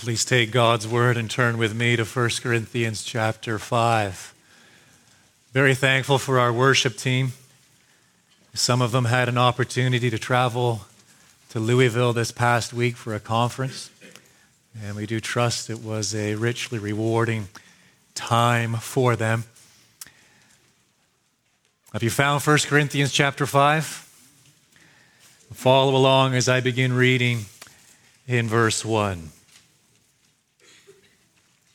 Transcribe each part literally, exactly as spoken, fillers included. Please take God's word and turn with me to First Corinthians chapter five. Very thankful for our worship team. Some of them had an opportunity to travel to Louisville this past week for a conference, and we do trust it was a richly rewarding time for them. Have you found First Corinthians chapter five? Follow along as I begin reading in verse one.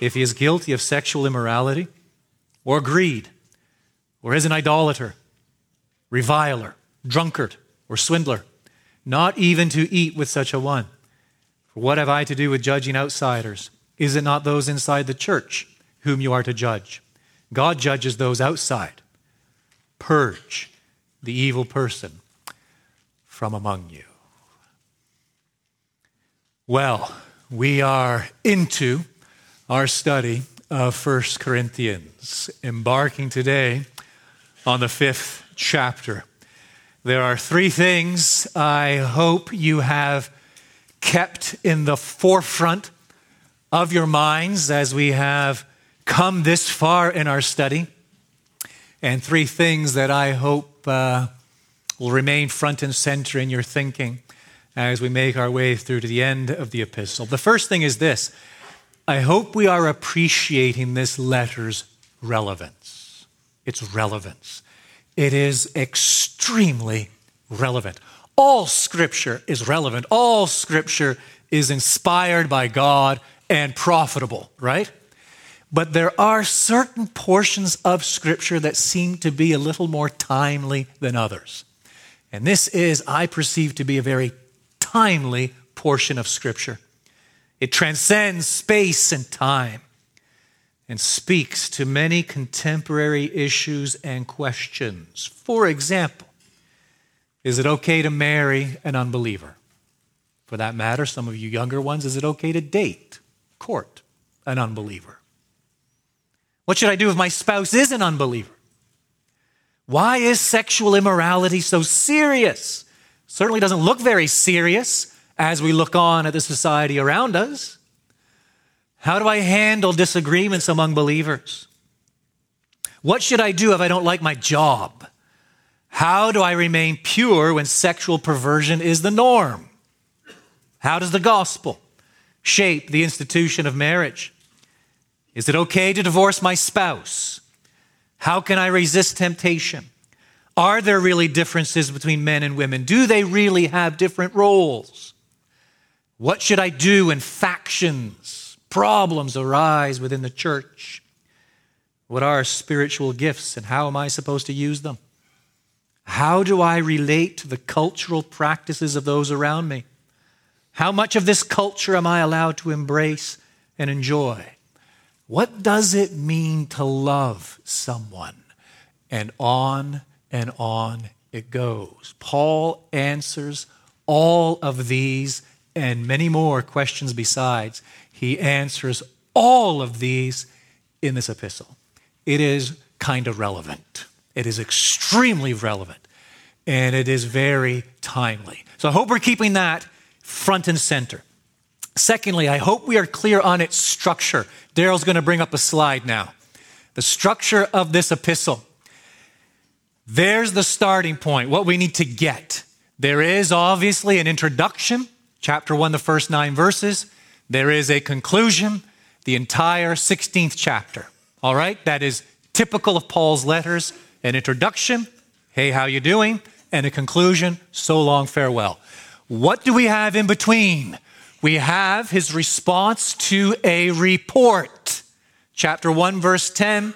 if he is guilty of sexual immorality, or greed, or is an idolater, reviler, drunkard, or swindler, not even to eat with such a one. For what have I to do with judging outsiders? Is it not those inside the church whom you are to judge? God judges those outside. Purge the evil person from among you. Well, we are into our study of First Corinthians, embarking today on the fifth chapter. There are three things I hope you have kept in the forefront of your minds as we have come this far in our study, and three things that I hope uh, will remain front and center in your thinking as we make our way through to the end of the epistle. The first thing is this: I hope we are appreciating this letter's relevance. Its relevance. It is extremely relevant. All Scripture is relevant. All Scripture is inspired by God and profitable, right? But there are certain portions of Scripture that seem to be a little more timely than others. And this is, I perceive, to be a very timely portion of Scripture. It transcends space and time and speaks to many contemporary issues and questions. For example, is it okay to marry an unbeliever? For that matter, some of you younger ones, is it okay to date, court an unbeliever? What should I do if my spouse is an unbeliever? Why is sexual immorality so serious? Certainly doesn't look very serious as we look on at the society around us. How do I handle disagreements among believers? What should I do if I don't like my job? How do I remain pure when sexual perversion is the norm? How does the gospel shape the institution of marriage? Is it okay to divorce my spouse? How can I resist temptation? Are there really differences between men and women? Do they really have different roles? What should I do when factions, problems arise within the church? What are spiritual gifts and how am I supposed to use them? How do I relate to the cultural practices of those around me? How much of this culture am I allowed to embrace and enjoy? What does it mean to love someone? And on and on it goes. Paul answers all of these and many more questions besides. He answers all of these in this epistle. It is kind of relevant. It is extremely relevant, and it is very timely. So I hope we're keeping that front and center. Secondly, I hope we are clear on its structure. Daryl's going to bring up a slide now. The structure of this epistle. There's the starting point, what we need to get. There is obviously an introduction, chapter one, the first nine verses. There is a conclusion, the entire sixteenth chapter. All right, that is typical of Paul's letters. An introduction, hey, how you doing? And a conclusion, so long, farewell. What do we have in between? We have his response to a report. Chapter one, verse ten,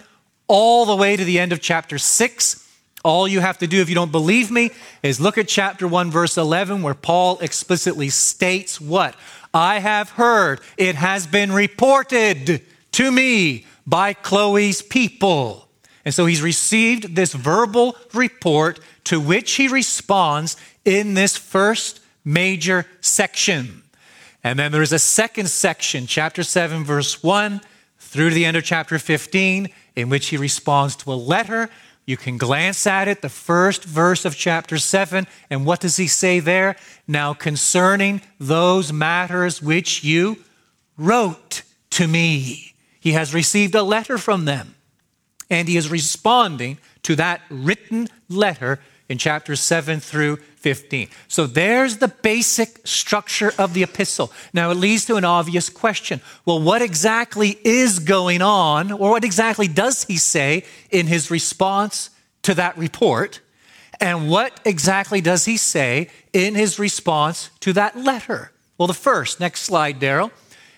all the way to the end of chapter six. All you have to do, if you don't believe me, is look at chapter one, verse eleven, where Paul explicitly states what? I have heard, it has been reported to me by Chloe's people. And so he's received this verbal report to which he responds in this first major section. And then there is a second section, chapter seven, verse one, through to the end of chapter fifteen, in which he responds to a letter. You can glance at it, the first verse of chapter seven, and what does he say there? Now concerning those matters which you wrote to me. He has received a letter from them, and he is responding to that written letter in chapters seven through fifteen. So there's the basic structure of the epistle. Now it leads to an obvious question. Well, what exactly is going on, or what exactly does he say in his response to that report? And what exactly does he say in his response to that letter? Well, the first, next slide, Daryl.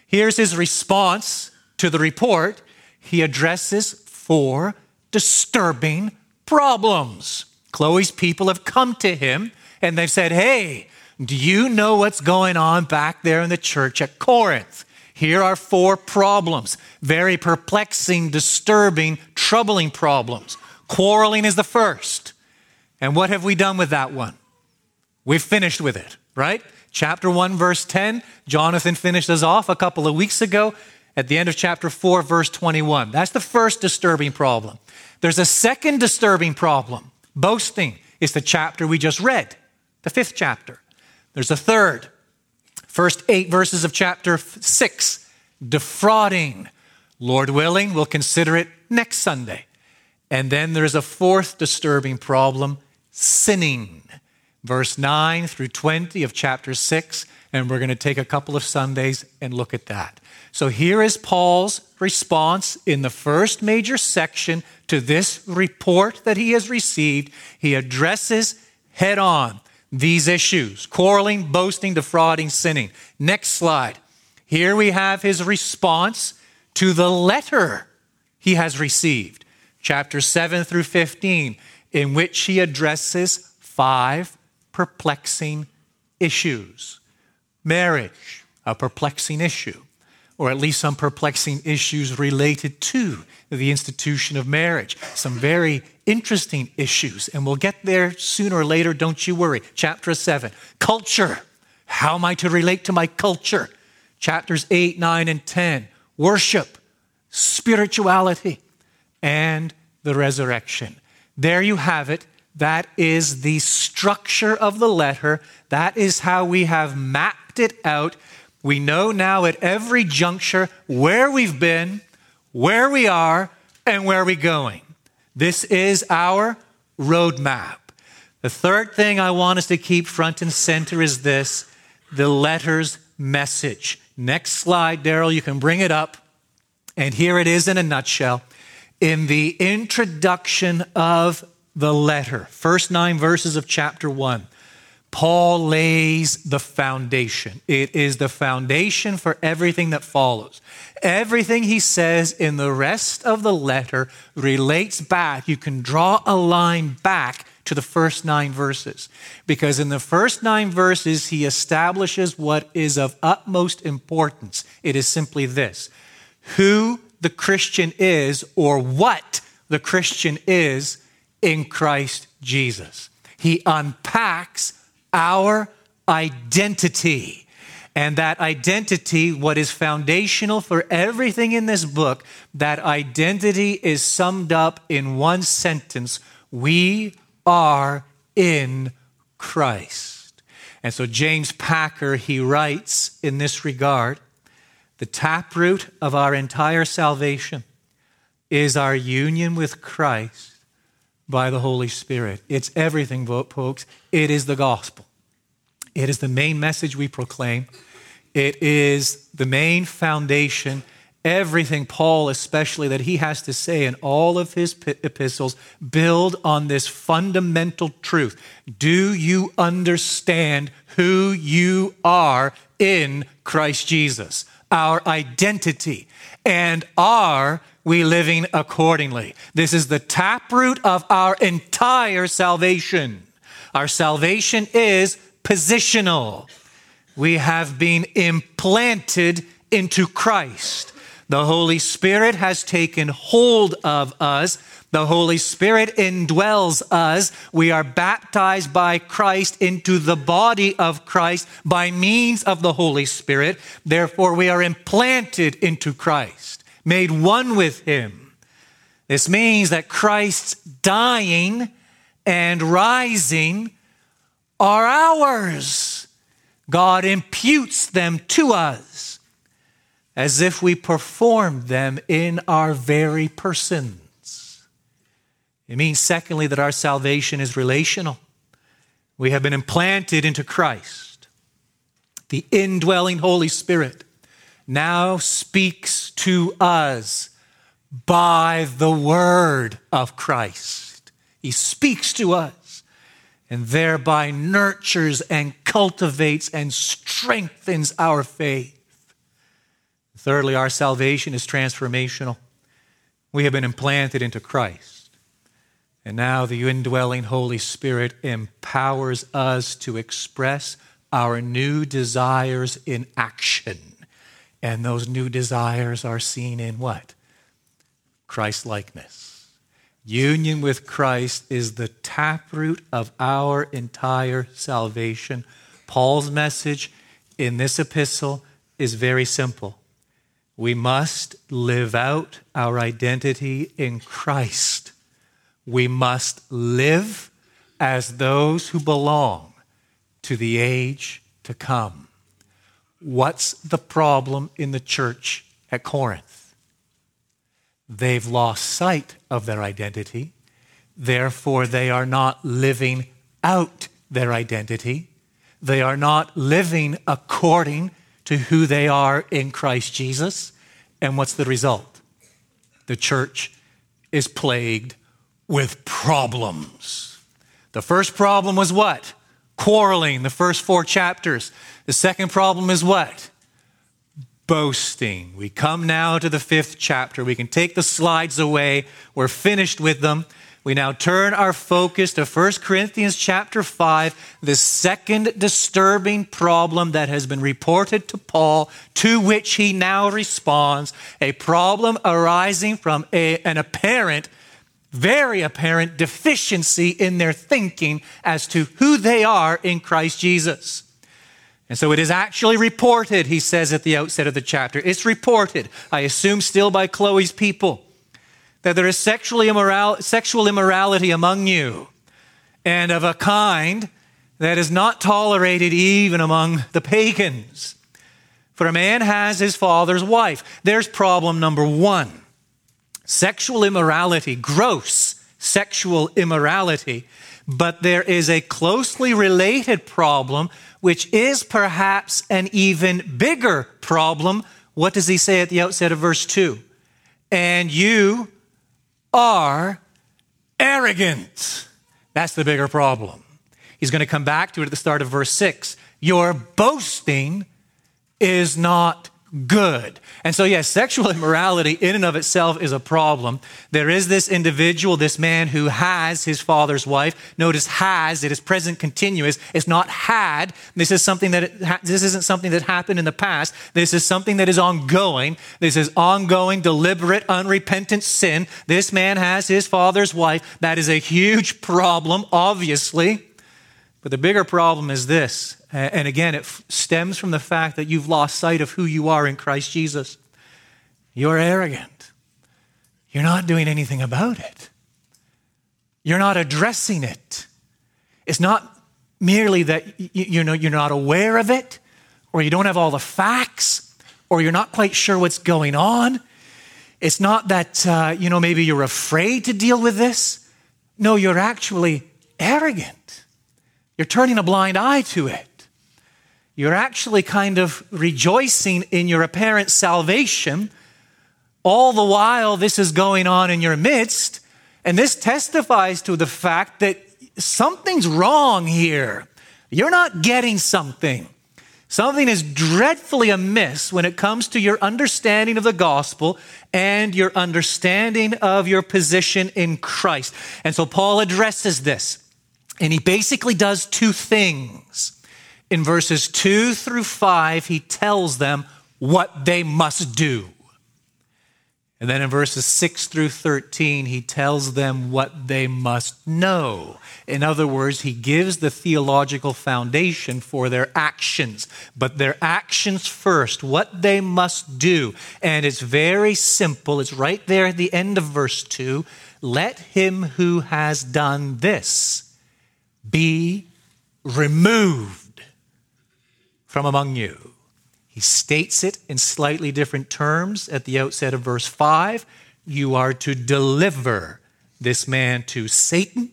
Here's his response to the report. He addresses four disturbing problems. Chloe's people have come to him and they've said, hey, do you know what's going on back there in the church at Corinth? Here are four problems, very perplexing, disturbing, troubling problems. Quarreling is the first. And what have we done with that one? We've finished with it, right? Chapter one, verse ten, Jonathan finished us off a couple of weeks ago at the end of chapter four, verse twenty-one. That's the first disturbing problem. There's a second disturbing problem. Boasting is the chapter we just read, the fifth chapter. There's a third, first eight verses of chapter six, defrauding. Lord willing, we'll consider it next Sunday. And then there's a fourth disturbing problem, sinning. Verse nine through twenty of chapter six, and we're going to take a couple of Sundays and look at that. So here is Paul's response in the first major section to this report that he has received. He addresses head on these issues, quarreling, boasting, defrauding, sinning. Next slide. Here we have his response to the letter he has received, chapter seven through fifteen, in which he addresses five perplexing issues. Marriage, a perplexing issue, or at least some perplexing issues related to the institution of marriage. Some very interesting issues, and we'll get there sooner or later, don't you worry. Chapter seven, culture. How am I to relate to my culture? Chapters eight, nine, and ten, worship, spirituality, and the resurrection. There you have it. That is the structure of the letter. That is how we have mapped it out. We know now at every juncture where we've been, where we are, and where we're going. This is our roadmap. The third thing I want us to keep front and center is this, the letter's message. Next slide, Daryl, you can bring it up. And here it is in a nutshell. In the introduction of the letter, first nine verses of chapter one, Paul lays the foundation. It is the foundation for everything that follows. Everything he says in the rest of the letter relates back. You can draw a line back to the first nine verses, because in the first nine verses, he establishes what is of utmost importance. It is simply this: who the Christian is, or what the Christian is in Christ Jesus. He unpacks our identity. And that identity, what is foundational for everything in this book, that identity is summed up in one sentence: we are in Christ. And so James Packer, he writes in this regard, the taproot of our entire salvation is our union with Christ by the Holy Spirit. It's everything, folks. It is the gospel. It is the main message we proclaim. It is the main foundation. Everything, Paul especially, that he has to say in all of his epistles build on this fundamental truth. Do you understand who you are in Christ Jesus? Our identity, and our we living accordingly. This is the taproot of our entire salvation. Our salvation is positional. We have been implanted into Christ. The Holy Spirit has taken hold of us. The Holy Spirit indwells us. We are baptized by Christ into the body of Christ by means of the Holy Spirit. Therefore, we are implanted into Christ, made one with him. This means that Christ's dying and rising are ours. God imputes them to us as if we performed them in our very persons. It means, secondly, that our salvation is relational. We have been implanted into Christ. The indwelling Holy Spirit now speaks to us by the word of Christ. He speaks to us and thereby nurtures and cultivates and strengthens our faith. Thirdly, our salvation is transformational. We have been implanted into Christ, and now the indwelling Holy Spirit empowers us to express our new desires in action. And those new desires are seen in what? Christ-likeness. Union with Christ is the taproot of our entire salvation. Paul's message in this epistle is very simple. We must live out our identity in Christ. We must live as those who belong to the age to come. What's the problem in the church at Corinth? They've lost sight of their identity. Therefore, they are not living out their identity. They are not living according to who they are in Christ Jesus. And what's the result? The church is plagued with problems. The first problem was what? Quarreling, the first four chapters. The second problem is what? Boasting. We come now to the fifth chapter. We can take the slides away. We're finished with them. We now turn our focus to First Corinthians chapter five, the second disturbing problem that has been reported to Paul, to which he now responds, a problem arising from a, an apparent very apparent deficiency in their thinking as to who they are in Christ Jesus. And so it is actually reported, he says at the outset of the chapter, it's reported, I assume still by Chloe's people, that there is sexual immoral, sexual immorality among you, and of a kind that is not tolerated even among the pagans. For a man has his father's wife. There's problem number one. Sexual immorality, gross sexual immorality, but there is a closely related problem, which is perhaps an even bigger problem. What does he say at the outset of verse two? And you are arrogant. That's the bigger problem. He's going to come back to it at the start of verse six. Your boasting is not good. And so, yes, sexual immorality in and of itself is a problem. There is this individual, this man who has his father's wife. Notice has, it is present continuous. It's not had. This is something that, it ha- this isn't something that happened in the past. This is something that is ongoing. This is ongoing, deliberate, unrepentant sin. This man has his father's wife. That is a huge problem, obviously. But the bigger problem is this. And again, it stems from the fact that you've lost sight of who you are in Christ Jesus. You're arrogant. You're not doing anything about it. You're not addressing it. It's not merely that you know you're not aware of it, or you don't have all the facts, or you're not quite sure what's going on. It's not that uh, you know maybe you're afraid to deal with this. No, you're actually arrogant. You're turning a blind eye to it. You're actually kind of rejoicing in your apparent salvation. All the while, this is going on in your midst. And this testifies to the fact that something's wrong here. You're not getting something. Something is dreadfully amiss when it comes to your understanding of the gospel and your understanding of your position in Christ. And so Paul addresses this. And he basically does two things. In verses two through five, he tells them what they must do. And then in verses six through thirteen, he tells them what they must know. In other words, he gives the theological foundation for their actions, but their actions first, what they must do. And it's very simple. It's right there at the end of verse two. Let him who has done this be removed from among you. He states it in slightly different terms at the outset of verse five. You are to deliver this man to Satan.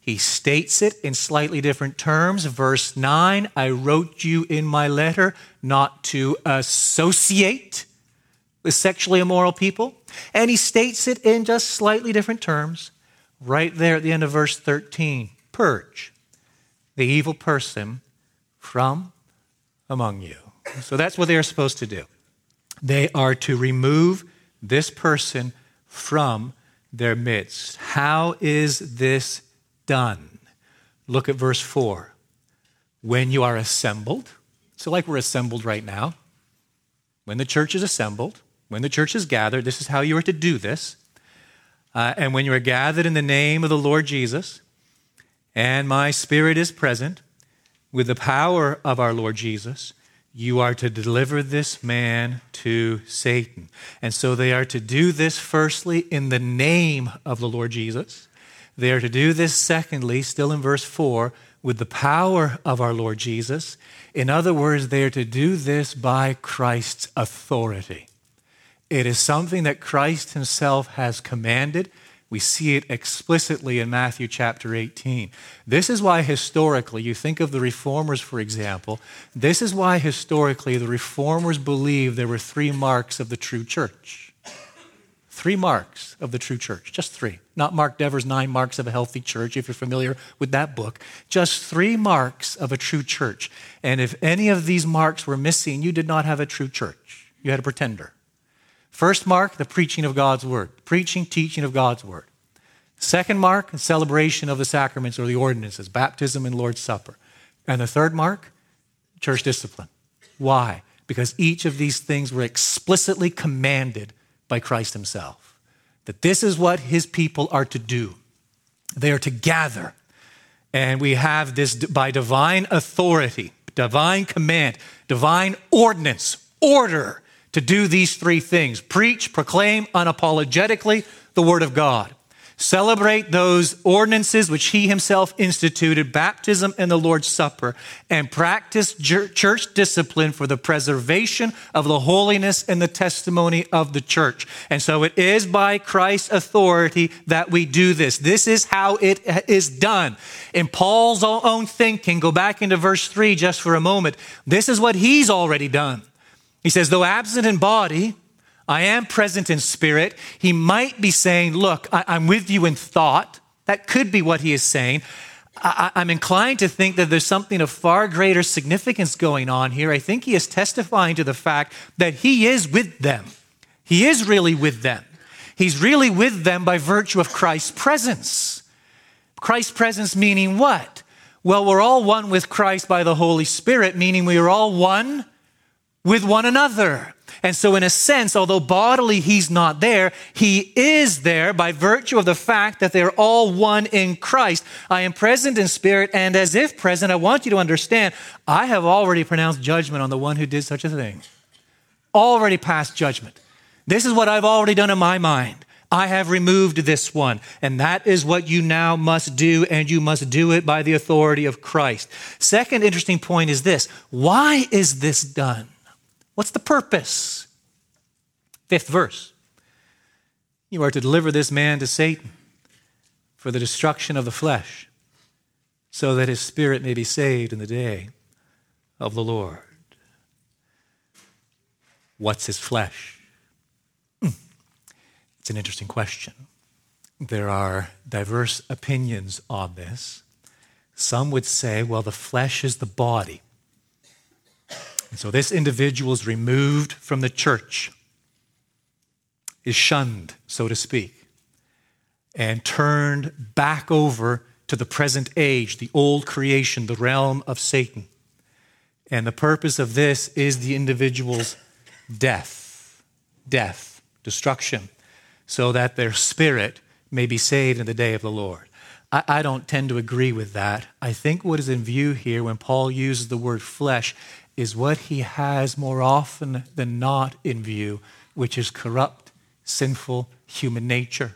He states it in slightly different terms. Verse nine, I wrote you in my letter not to associate with sexually immoral people. And he states it in just slightly different terms right there at the end of verse thirteen. Purge the evil person from among you. So that's what they're supposed to do. They are to remove this person from their midst. How is this done? Look at verse four. When you are assembled, so like we're assembled right now, when the church is assembled, when the church is gathered, this is how you are to do this. Uh, and when you are gathered in the name of the Lord Jesus, and my spirit is present, with the power of our Lord Jesus, you are to deliver this man to Satan. And so they are to do this firstly in the name of the Lord Jesus. They are to do this secondly, still in verse four, with the power of our Lord Jesus. In other words, they are to do this by Christ's authority. It is something that Christ himself has commanded. We see it explicitly in Matthew chapter eighteen. This is why historically, you think of the Reformers, for example, this is why historically the Reformers believed there were three marks of the true church. Three marks of the true church, just three. Not Mark Dever's Nine Marks of a Healthy Church, if you're familiar with that book. Just three marks of a true church. And if any of these marks were missing, you did not have a true church. You had a pretender. First mark, the preaching of God's word. Preaching, teaching of God's word. Second mark, the celebration of the sacraments or the ordinances, baptism and Lord's Supper. And the third mark, church discipline. Why? Because each of these things were explicitly commanded by Christ himself. That this is what his people are to do. They are to gather. And we have this by divine authority, divine command, divine ordinance, order, to do these three things. Preach, proclaim unapologetically the word of God. Celebrate those ordinances which he himself instituted, baptism and the Lord's Supper, and practice church discipline for the preservation of the holiness and the testimony of the church. And so it is by Christ's authority that we do this. This is how it is done. In Paul's own thinking, go back into verse three just for a moment. This is what he's already done. He says, though absent in body, I am present in spirit. He might be saying, look, I, I'm with you in thought. That could be what he is saying. I, I'm inclined to think that there's something of far greater significance going on here. I think he is testifying to the fact that he is with them. He is really with them. He's really with them by virtue of Christ's presence. Christ's presence meaning what? Well, we're all one with Christ by the Holy Spirit, meaning we are all one with one another. And so in a sense, although bodily he's not there, he is there by virtue of the fact that they're all one in Christ. I am present in spirit, and as if present, I want you to understand, I have already pronounced judgment on the one who did such a thing. Already passed judgment. This is what I've already done in my mind. I have removed this one, and that is what you now must do, and you must do it by the authority of Christ. Second interesting point is this. Why is this done? What's the purpose? Fifth verse. You are to deliver this man to Satan for the destruction of the flesh, so that his spirit may be saved in the day of the Lord. What's his flesh? It's an interesting question. There are diverse opinions on this. Some would say, well, the flesh is the body. And so this individual is removed from the church, is shunned, so to speak, and turned back over to the present age, the old creation, the realm of Satan. And the purpose of this is the individual's death, death, destruction, so that their spirit may be saved in the day of the Lord. I, I don't tend to agree with that. I think what is in view here when Paul uses the word flesh is what he has more often than not in view, which is corrupt, sinful human nature.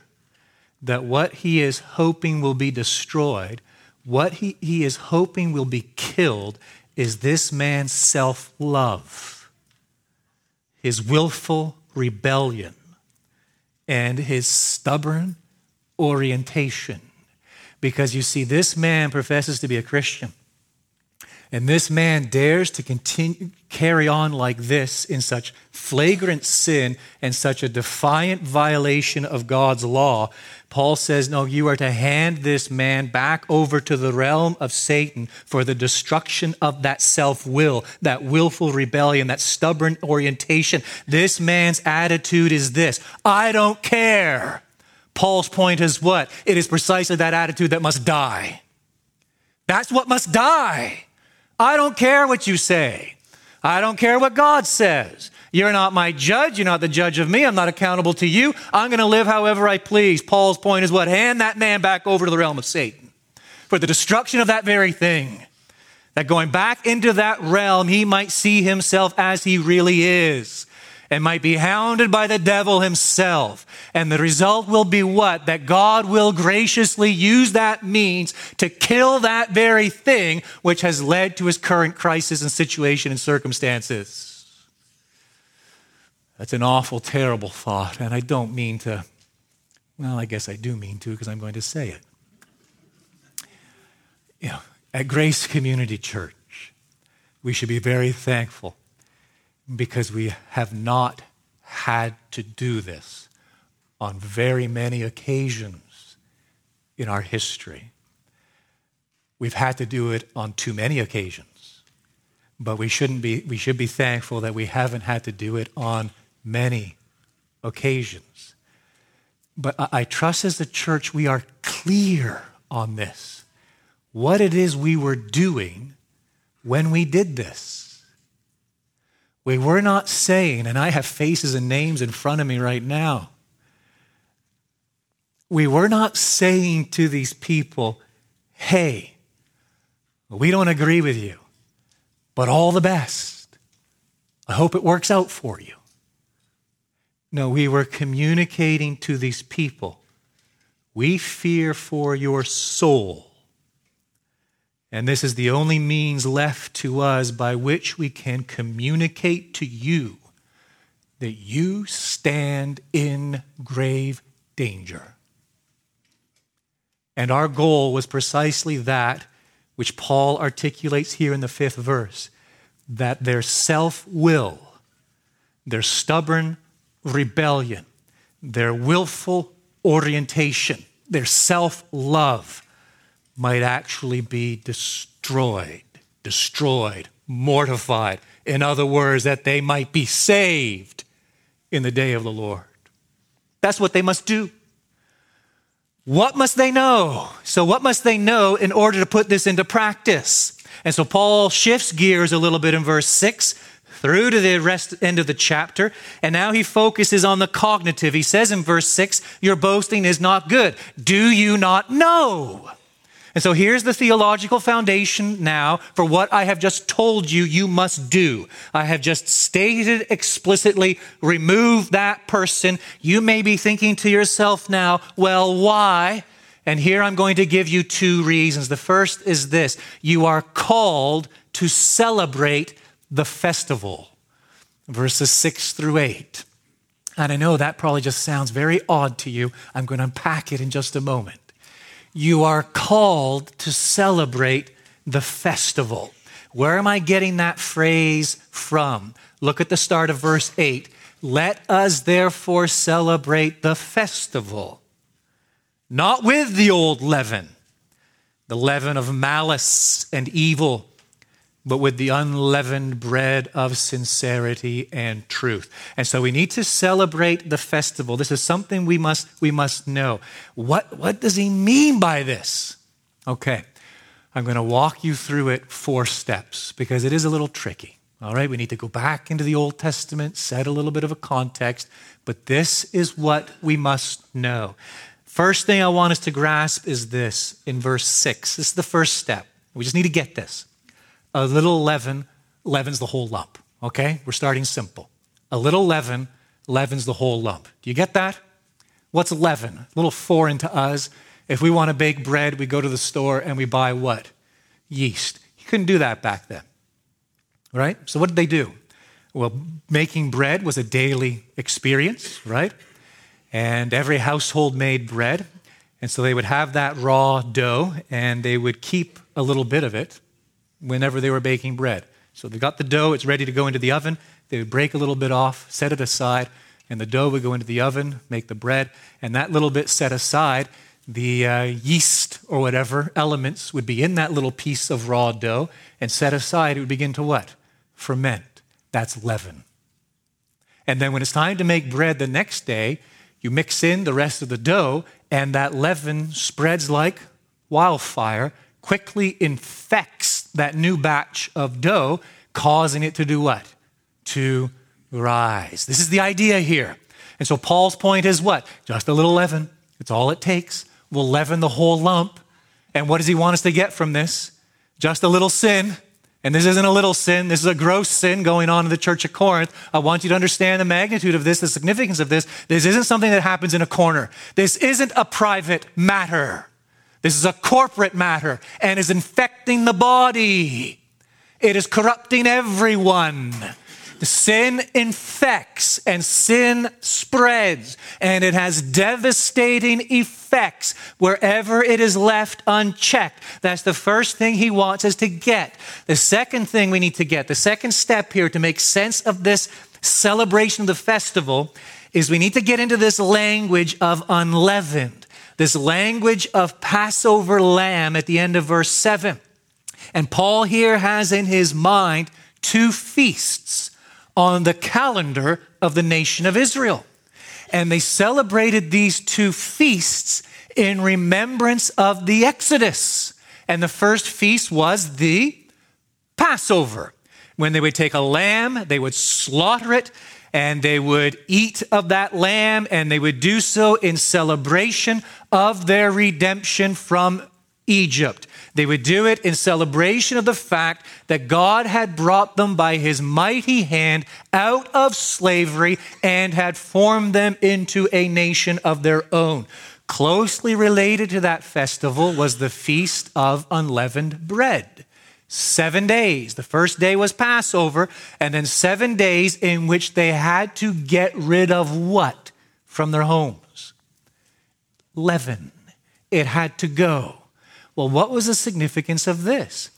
That what he is hoping will be destroyed, what he, he is hoping will be killed, is this man's self-love, his willful rebellion, and his stubborn orientation. Because you see, this man professes to be a Christian. And this man dares to continue, carry on like this in such flagrant sin and such a defiant violation of God's law. Paul says, no, you are to hand this man back over to the realm of Satan for the destruction of that self-will, that willful rebellion, that stubborn orientation. This man's attitude is this: I don't care. Paul's point is what? It is precisely that attitude that must die. That's what must die. I don't care what you say. I don't care what God says. You're not my judge. You're not the judge of me. I'm not accountable to you. I'm going to live however I please. Paul's point is what? Hand that man back over to the realm of Satan for the destruction of that very thing. That going back into that realm, he might see himself as he really is and might be hounded by the devil himself. And the result will be what? That God will graciously use that means to kill that very thing which has led to his current crisis and situation and circumstances. That's an awful, terrible thought, and I don't mean to, well, I guess I do mean to, because I'm going to say it. You know, at Grace Community Church, we should be very thankful because we have not had to do this on very many occasions in our history. We've had to do it on too many occasions, but we shouldn't be, we should be thankful that we haven't had to do it on many occasions. But I, I trust as the church we are clear on this, what it is we were doing when we did this. We were not saying, and I have faces and names in front of me right now. We were not saying to these people, hey, we don't agree with you, but all the best. I hope it works out for you. No, we were communicating to these people, we fear for your soul. And this is the only means left to us by which we can communicate to you that you stand in grave danger. And our goal was precisely that which Paul articulates here in the fifth verse, that their self-will, their stubborn rebellion, their willful orientation, their self-love, might actually be destroyed, destroyed, mortified. In other words, that they might be saved in the day of the Lord. That's what they must do. What must they know? So what must they know in order to put this into practice? And so Paul shifts gears a little bit in verse six through to the rest end of the chapter. And now he focuses on the cognitive. He says in verse six, your boasting is not good. Do you not know? And so here's the theological foundation now for what I have just told you you must do. I have just stated explicitly, remove that person. You may be thinking to yourself now, well, why? And here I'm going to give you two reasons. The first is this. You are called to celebrate the festival. Verses six through eight. And I know that probably just sounds very odd to you. I'm going to unpack it in just a moment. You are called to celebrate the festival. Where am I getting that phrase from? Look at the start of verse eight. Let us therefore celebrate the festival, not with the old leaven, the leaven of malice and evil, but with the unleavened bread of sincerity and truth. And so we need to celebrate the festival. This is something we must we must know. What, what does he mean by this? Okay, I'm going to walk you through it four steps because it is a little tricky. All right, we need to go back into the Old Testament, set a little bit of a context, but this is what we must know. First thing I want us to grasp is this in verse six. This is the first step. We just need to get this. A little leaven leavens the whole lump, okay? We're starting simple. A little leaven leavens the whole lump. Do you get that? What's leaven? A little foreign to us. If we want to bake bread, we go to the store and we buy what? Yeast. You couldn't do that back then, right? So what did they do? Well, making bread was a daily experience, right? And every household made bread. And so they would have that raw dough and they would keep a little bit of it whenever they were baking bread. So they got the dough, it's ready to go into the oven. They would break a little bit off, set it aside, and the dough would go into the oven, make the bread, and that little bit set aside, the uh, yeast or whatever elements would be in that little piece of raw dough, and set aside, it would begin to what? Ferment. That's leaven. And then when it's time to make bread the next day, you mix in the rest of the dough, and that leaven spreads like wildfire, quickly infects that new batch of dough, causing it to do what? To rise. This is the idea here. And so Paul's point is what? Just a little leaven. It's all it takes. We'll leaven the whole lump. And what does he want us to get from this? Just a little sin. And this isn't a little sin. This is a gross sin going on in the church of Corinth. I want you to understand the magnitude of this, the significance of this. This isn't something that happens in a corner. This isn't a private matter. This is a corporate matter and is infecting the body. It is corrupting everyone. The sin infects and sin spreads, and it has devastating effects wherever it is left unchecked. That's the first thing he wants us to get. The second thing we need to get, the second step here to make sense of this celebration of the festival, is we need to get into this language of unleavened. This language of Passover lamb at the end of verse seven. And Paul here has in his mind two feasts on the calendar of the nation of Israel. And they celebrated these two feasts in remembrance of the Exodus. And the first feast was the Passover, when they would take a lamb, they would slaughter it, and they would eat of that lamb, and they would do so in celebration of their redemption from Egypt. They would do it in celebration of the fact that God had brought them by his mighty hand out of slavery and had formed them into a nation of their own. Closely related to that festival was the Feast of Unleavened Bread. Seven days. The first day was Passover, and then seven days in which they had to get rid of what from their homes? Leaven. It had to go. Well, what was the significance of this?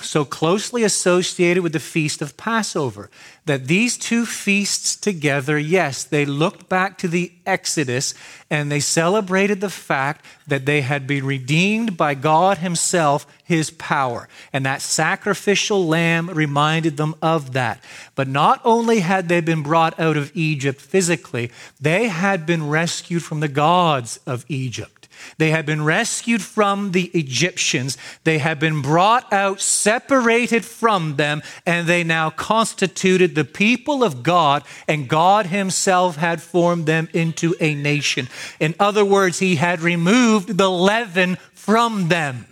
So closely associated with the Feast of Passover, that these two feasts together, yes, they looked back to the Exodus and they celebrated the fact that they had been redeemed by God himself, his power. And that sacrificial lamb reminded them of that. But not only had they been brought out of Egypt physically, they had been rescued from the gods of Egypt. They had been rescued from the Egyptians. They had been brought out, separated from them, and they now constituted the people of God, and God himself had formed them into a nation. In other words, he had removed the leaven from them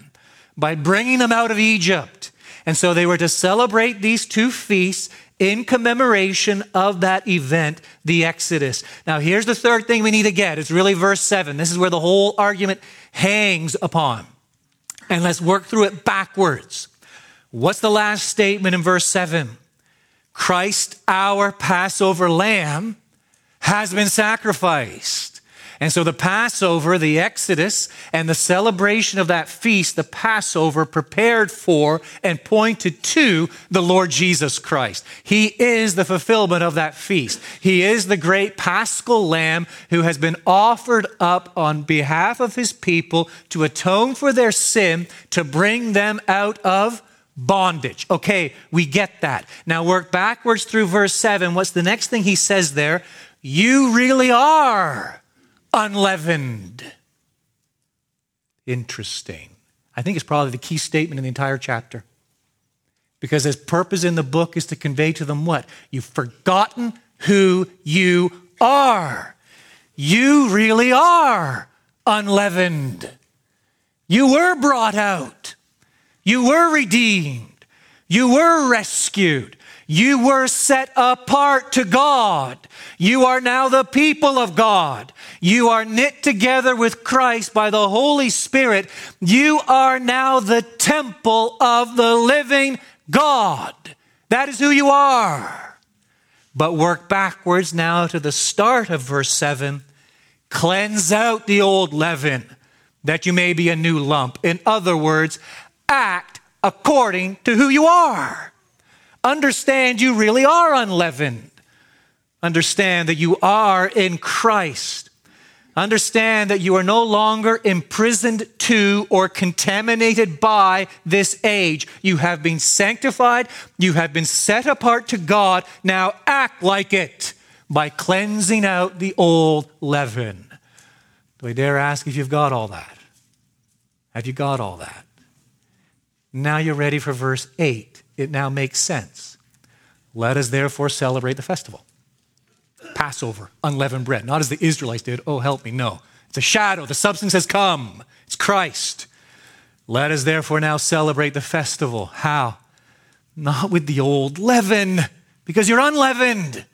by bringing them out of Egypt. And so they were to celebrate these two feasts in commemoration of that event, the Exodus. Now, here's the third thing we need to get. It's really verse seven. This is where the whole argument hangs upon. And let's work through it backwards. What's the last statement in verse seven? Christ, our Passover lamb, has been sacrificed. And so the Passover, the Exodus, and the celebration of that feast, the Passover, prepared for and pointed to the Lord Jesus Christ. He is the fulfillment of that feast. He is the great Paschal Lamb who has been offered up on behalf of his people to atone for their sin, to bring them out of bondage. Okay, we get that. Now work backwards through verse seven. What's the next thing he says there? You really are unleavened. Interesting. I think it's probably the key statement in the entire chapter, because his purpose in the book is to convey to them what? You've forgotten who you are. You really are unleavened. You were brought out. You were redeemed. You were rescued. You were set apart to God. You are now the people of God. You are knit together with Christ by the Holy Spirit. You are now the temple of the living God. That is who you are. But work backwards now to the start of verse seven. Cleanse out the old leaven, that you may be a new lump. In other words, act according to who you are. Understand you really are unleavened. Understand that you are in Christ. Understand that you are no longer imprisoned to or contaminated by this age. You have been sanctified. You have been set apart to God. Now act like it by cleansing out the old leaven. Do I dare ask if you've got all that? Have you got all that? Now you're ready for verse eight. It now makes sense. Let us therefore celebrate the festival. Passover, unleavened bread. Not as the Israelites did. Oh, help me. No. It's a shadow. The substance has come. It's Christ. Let us therefore now celebrate the festival. How? Not with the old leaven, because you're unleavened.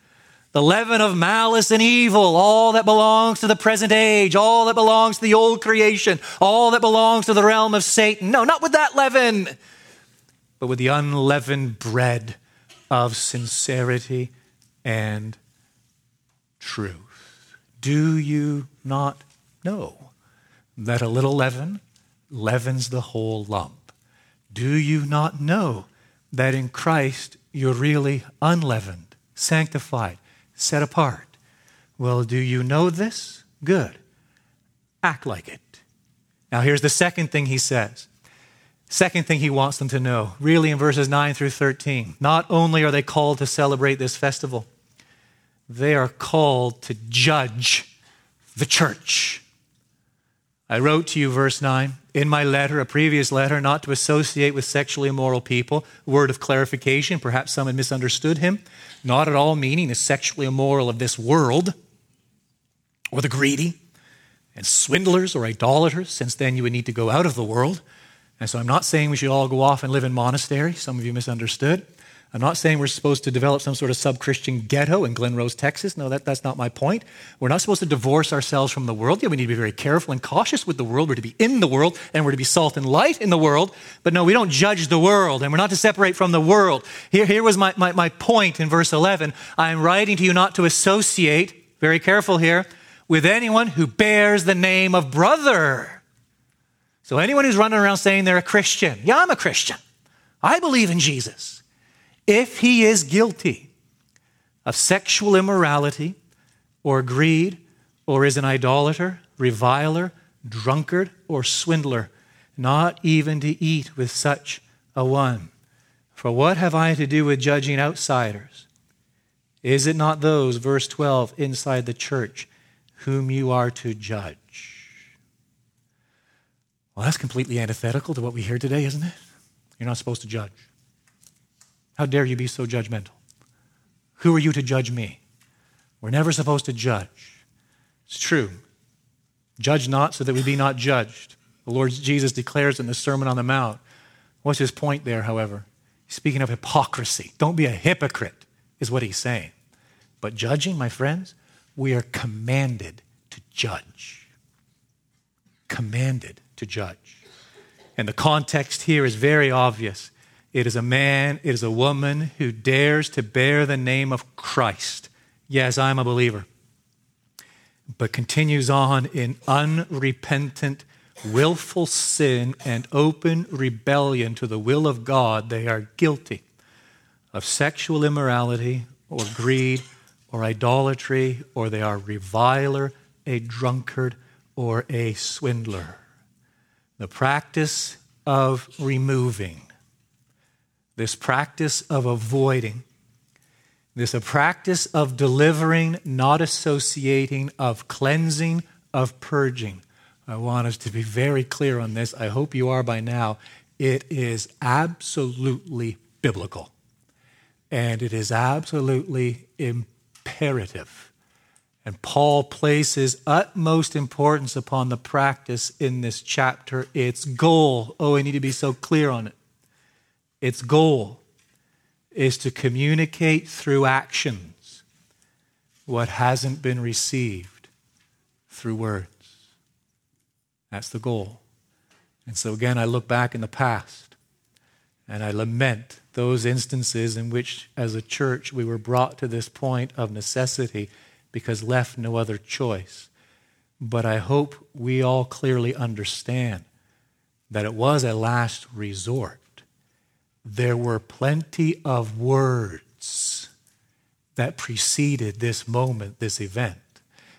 The leaven of malice and evil, all that belongs to the present age, all that belongs to the old creation, all that belongs to the realm of Satan. No, not with that leaven, but with the unleavened bread of sincerity and truth. Do you not know that a little leaven leavens the whole lump? Do you not know that in Christ you're really unleavened, sanctified, set apart? Well, do you know this? Good. Act like it. Now here's the second thing he says. Second thing he wants them to know, really in verses nine through thirteen, not only are they called to celebrate this festival, they are called to judge the church. I wrote to you, verse nine, in my letter, a previous letter, not to associate with sexually immoral people. Word of clarification, perhaps some had misunderstood him. Not at all meaning the sexually immoral of this world or the greedy and swindlers or idolaters. Since then you would need to go out of the world. And so I'm not saying we should all go off and live in monasteries. Some of you misunderstood. I'm not saying we're supposed to develop some sort of sub-Christian ghetto in Glen Rose, Texas. No, that, that's not my point. We're not supposed to divorce ourselves from the world. Yeah, we need to be very careful and cautious with the world. We're to be in the world, and we're to be salt and light in the world. But no, we don't judge the world, and we're not to separate from the world. Here, here was my, my, my point in verse eleven. I am writing to you not to associate, very careful here, with anyone who bears the name of brother. So anyone who's running around saying they're a Christian, yeah, I'm a Christian, I believe in Jesus. If he is guilty of sexual immorality or greed or is an idolater, reviler, drunkard, or swindler, not even to eat with such a one. For what have I to do with judging outsiders? Is it not those, verse twelve, inside the church whom you are to judge? Well, that's completely antithetical to what we hear today, isn't it? You're not supposed to judge. How dare you be so judgmental? Who are you to judge me? We're never supposed to judge. It's true. Judge not so that we be not judged. The Lord Jesus declares in the Sermon on the Mount. What's his point there, however? He's speaking of hypocrisy. Don't be a hypocrite is what he's saying. But judging, my friends, we are commanded to judge. Commanded to judge. And the context here is very obvious. It is a man, it is a woman who dares to bear the name of Christ. Yes, I'm a believer. But continues on in unrepentant, willful sin and open rebellion to the will of God. They are guilty of sexual immorality or greed or idolatry, or they are a reviler, a drunkard, or a swindler. The practice of removing, this practice of avoiding, this a practice of delivering, not associating, of cleansing, of purging. I want us to be very clear on this. I hope you are by now. It is absolutely biblical. And it is absolutely imperative. And Paul places utmost importance upon the practice in this chapter. Its goal, oh, I need to be so clear on it. Its goal is to communicate through actions what hasn't been received through words. That's the goal. And so again, I look back in the past and I lament those instances in which as a church we were brought to this point of necessity because left no other choice. But I hope we all clearly understand that it was a last resort. There were plenty of words that preceded this moment, this event.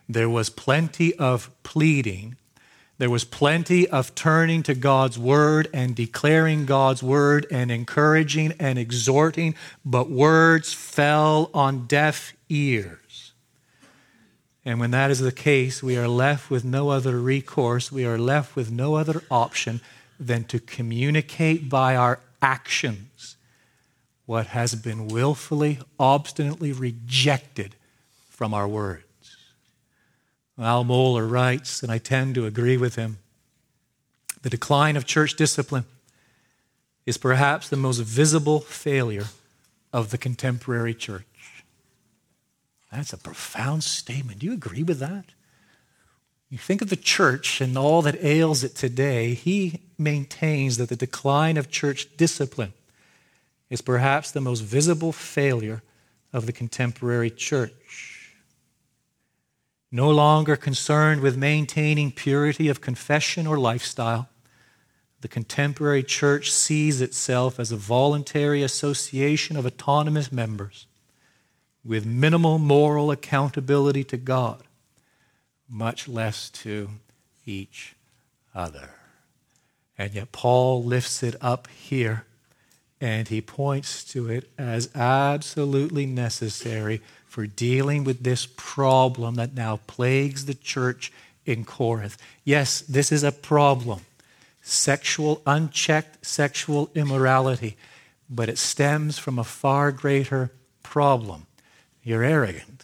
There was plenty of pleading. There was plenty of turning to God's word and declaring God's word and encouraging and exhorting, but words fell on deaf ears. And when that is the case, we are left with no other recourse. We are left with no other option than to communicate by our actions what has been willfully, obstinately rejected from our words. Al Mohler writes, and I tend to agree with him, the decline of church discipline is perhaps the most visible failure of the contemporary church. That's a profound statement. Do you agree with that? You think of the church and all that ails it today, he maintains that the decline of church discipline is perhaps the most visible failure of the contemporary church. No longer concerned with maintaining purity of confession or lifestyle, the contemporary church sees itself as a voluntary association of autonomous members with minimal moral accountability to God, much less to each other. And yet Paul lifts it up here and he points to it as absolutely necessary for dealing with this problem that now plagues the church in Corinth. Yes, this is a problem. Sexual, unchecked sexual immorality, but it stems from a far greater problem. You're arrogant.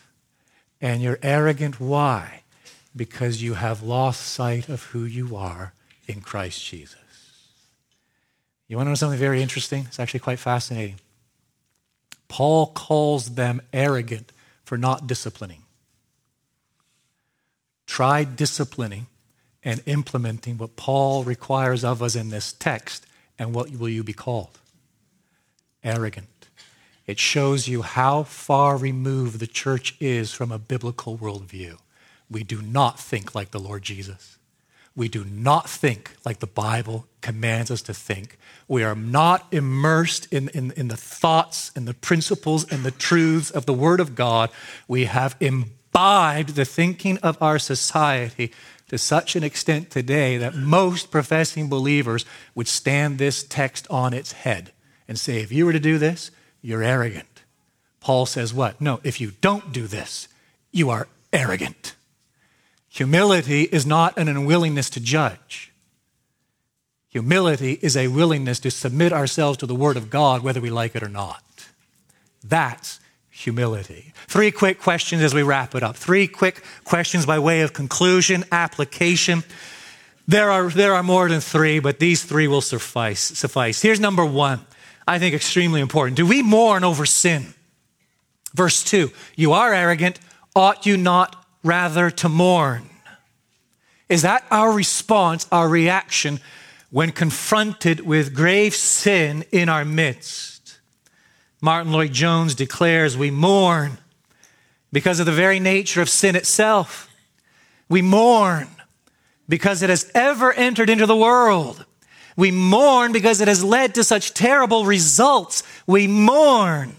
And you're arrogant why? Because you have lost sight of who you are in Christ Jesus. You want to know something very interesting? It's actually quite fascinating. Paul calls them arrogant for not disciplining. Try disciplining and implementing what Paul requires of us in this text, and what will you be called? Arrogant. It shows you how far removed the church is from a biblical worldview. We do not think like the Lord Jesus. We do not think like the Bible commands us to think. We are not immersed in, in, in the thoughts and the principles and the truths of the Word of God. We have imbibed the thinking of our society to such an extent today that most professing believers would stand this text on its head and say, if you were to do this, you're arrogant. Paul says what? No, if you don't do this, you are arrogant. Humility is not an unwillingness to judge. Humility is a willingness to submit ourselves to the Word of God, whether we like it or not. That's humility. Three quick questions as we wrap it up. Three quick questions by way of conclusion, application. There are, there are more than three, but these three will suffice. suffice. Here's number one, I think extremely important. Do we mourn over sin? Verse two, you are arrogant, ought you not rather to mourn? Is that our response, our reaction when confronted with grave sin in our midst? Martin Lloyd-Jones declares we mourn because of the very nature of sin itself. We mourn because it has ever entered into the world. We mourn because it has led to such terrible results. We mourn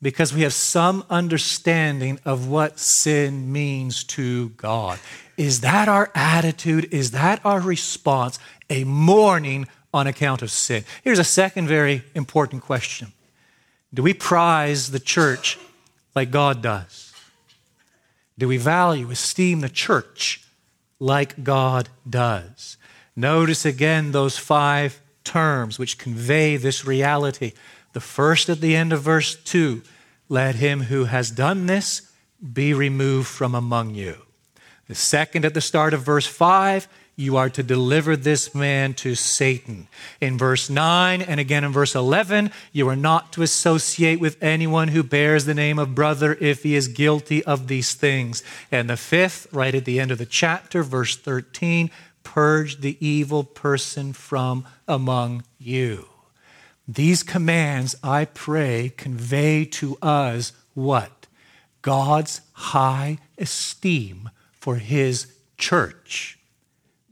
because we have some understanding of what sin means to God. Is that our attitude? Is that our response? A mourning on account of sin. Here's a second very important question. Do we prize the church like God does? Do we value, esteem the church like God does? Notice again those five terms which convey this reality. The first at the end of verse two, let him who has done this be removed from among you. The second at the start of verse five, you are to deliver this man to Satan. In verse nine and again in verse eleven, you are not to associate with anyone who bears the name of brother if he is guilty of these things. And the fifth, right at the end of the chapter, verse thirteen, purge the evil person from among you. These commands, I pray, convey to us what? God's high esteem for his church,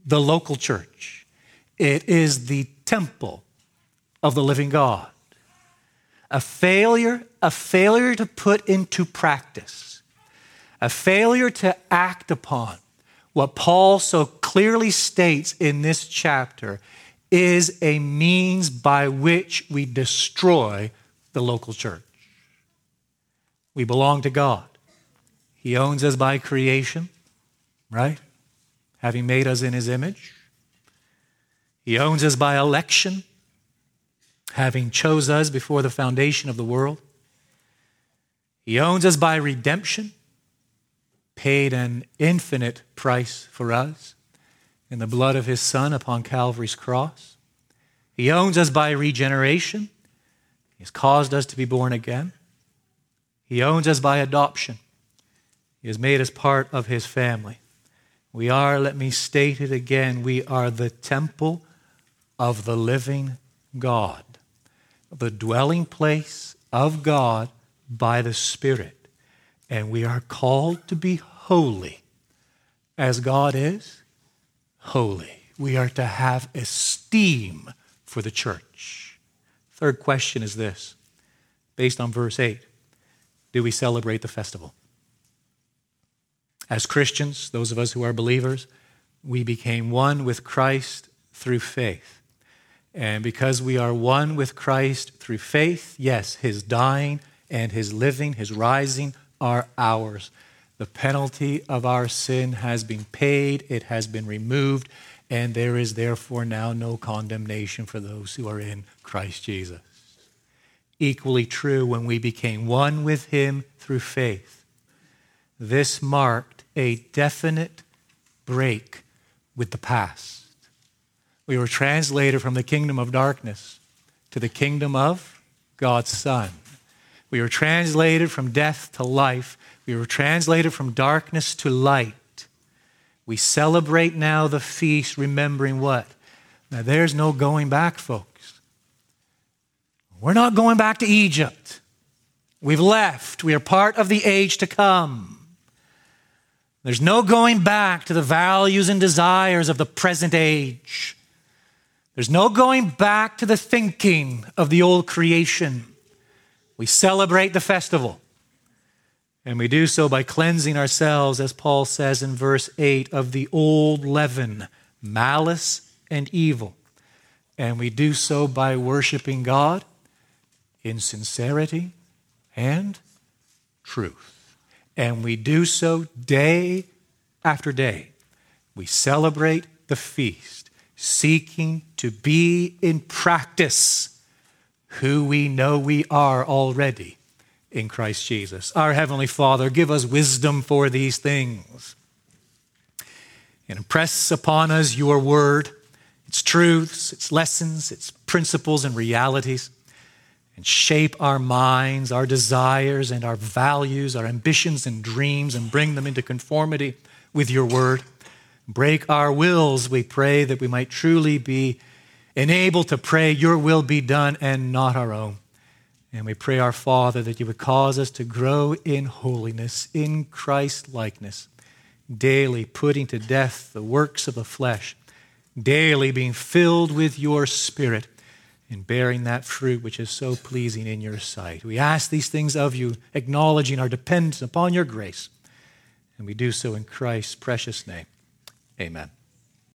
the local church. It is the temple of the living God. A failure, a failure to put into practice, a failure to act upon what Paul so clearly states in this chapter is a means by which we destroy the local church. We belong to God. He owns us by creation, right? Having made us in his image. He owns us by election, having chose us before the foundation of the world. He owns us by redemption, paid an infinite price for us in the blood of his Son upon Calvary's cross. He owns us by regeneration. He has caused us to be born again. He owns us by adoption. He has made us part of his family. We are, let me state it again, we are the temple of the living God, the dwelling place of God by the Spirit. And we are called to be holy as God is holy. We are to have esteem for the church. Third question is this, based on verse eight, do we celebrate the festival? As Christians, those of us who are believers, we became one with Christ through faith. And because we are one with Christ through faith, yes, his dying and his living, his rising are ours. The penalty of our sin has been paid, it has been removed, and there is therefore now no condemnation for those who are in Christ Jesus. Equally true when we became one with him through faith. This marked a definite break with the past. We were translated from the kingdom of darkness to the kingdom of God's Son. We were translated from death to life. We were translated from darkness to light. We celebrate now the feast, remembering what? Now there's no going back, folks. We're not going back to Egypt. We've left. We are part of the age to come. There's no going back to the values and desires of the present age. There's no going back to the thinking of the old creation. We celebrate the festival, and we do so by cleansing ourselves, as Paul says in verse eight, of the old leaven, malice and evil. And we do so by worshiping God in sincerity and truth. And we do so day after day. We celebrate the feast, seeking to be in practice who we know we are already in Christ Jesus. Our Heavenly Father, give us wisdom for these things. And impress upon us your word, its truths, its lessons, its principles and realities, and shape our minds, our desires, and our values, our ambitions and dreams, and bring them into conformity with your word. Break our wills, we pray, that we might truly be enabled to pray your will be done and not our own. And we pray, our Father, that you would cause us to grow in holiness, in Christ likeness, daily putting to death the works of the flesh, daily being filled with your Spirit, and bearing that fruit which is so pleasing in your sight. We ask these things of you, acknowledging our dependence upon your grace. And we do so in Christ's precious name. Amen.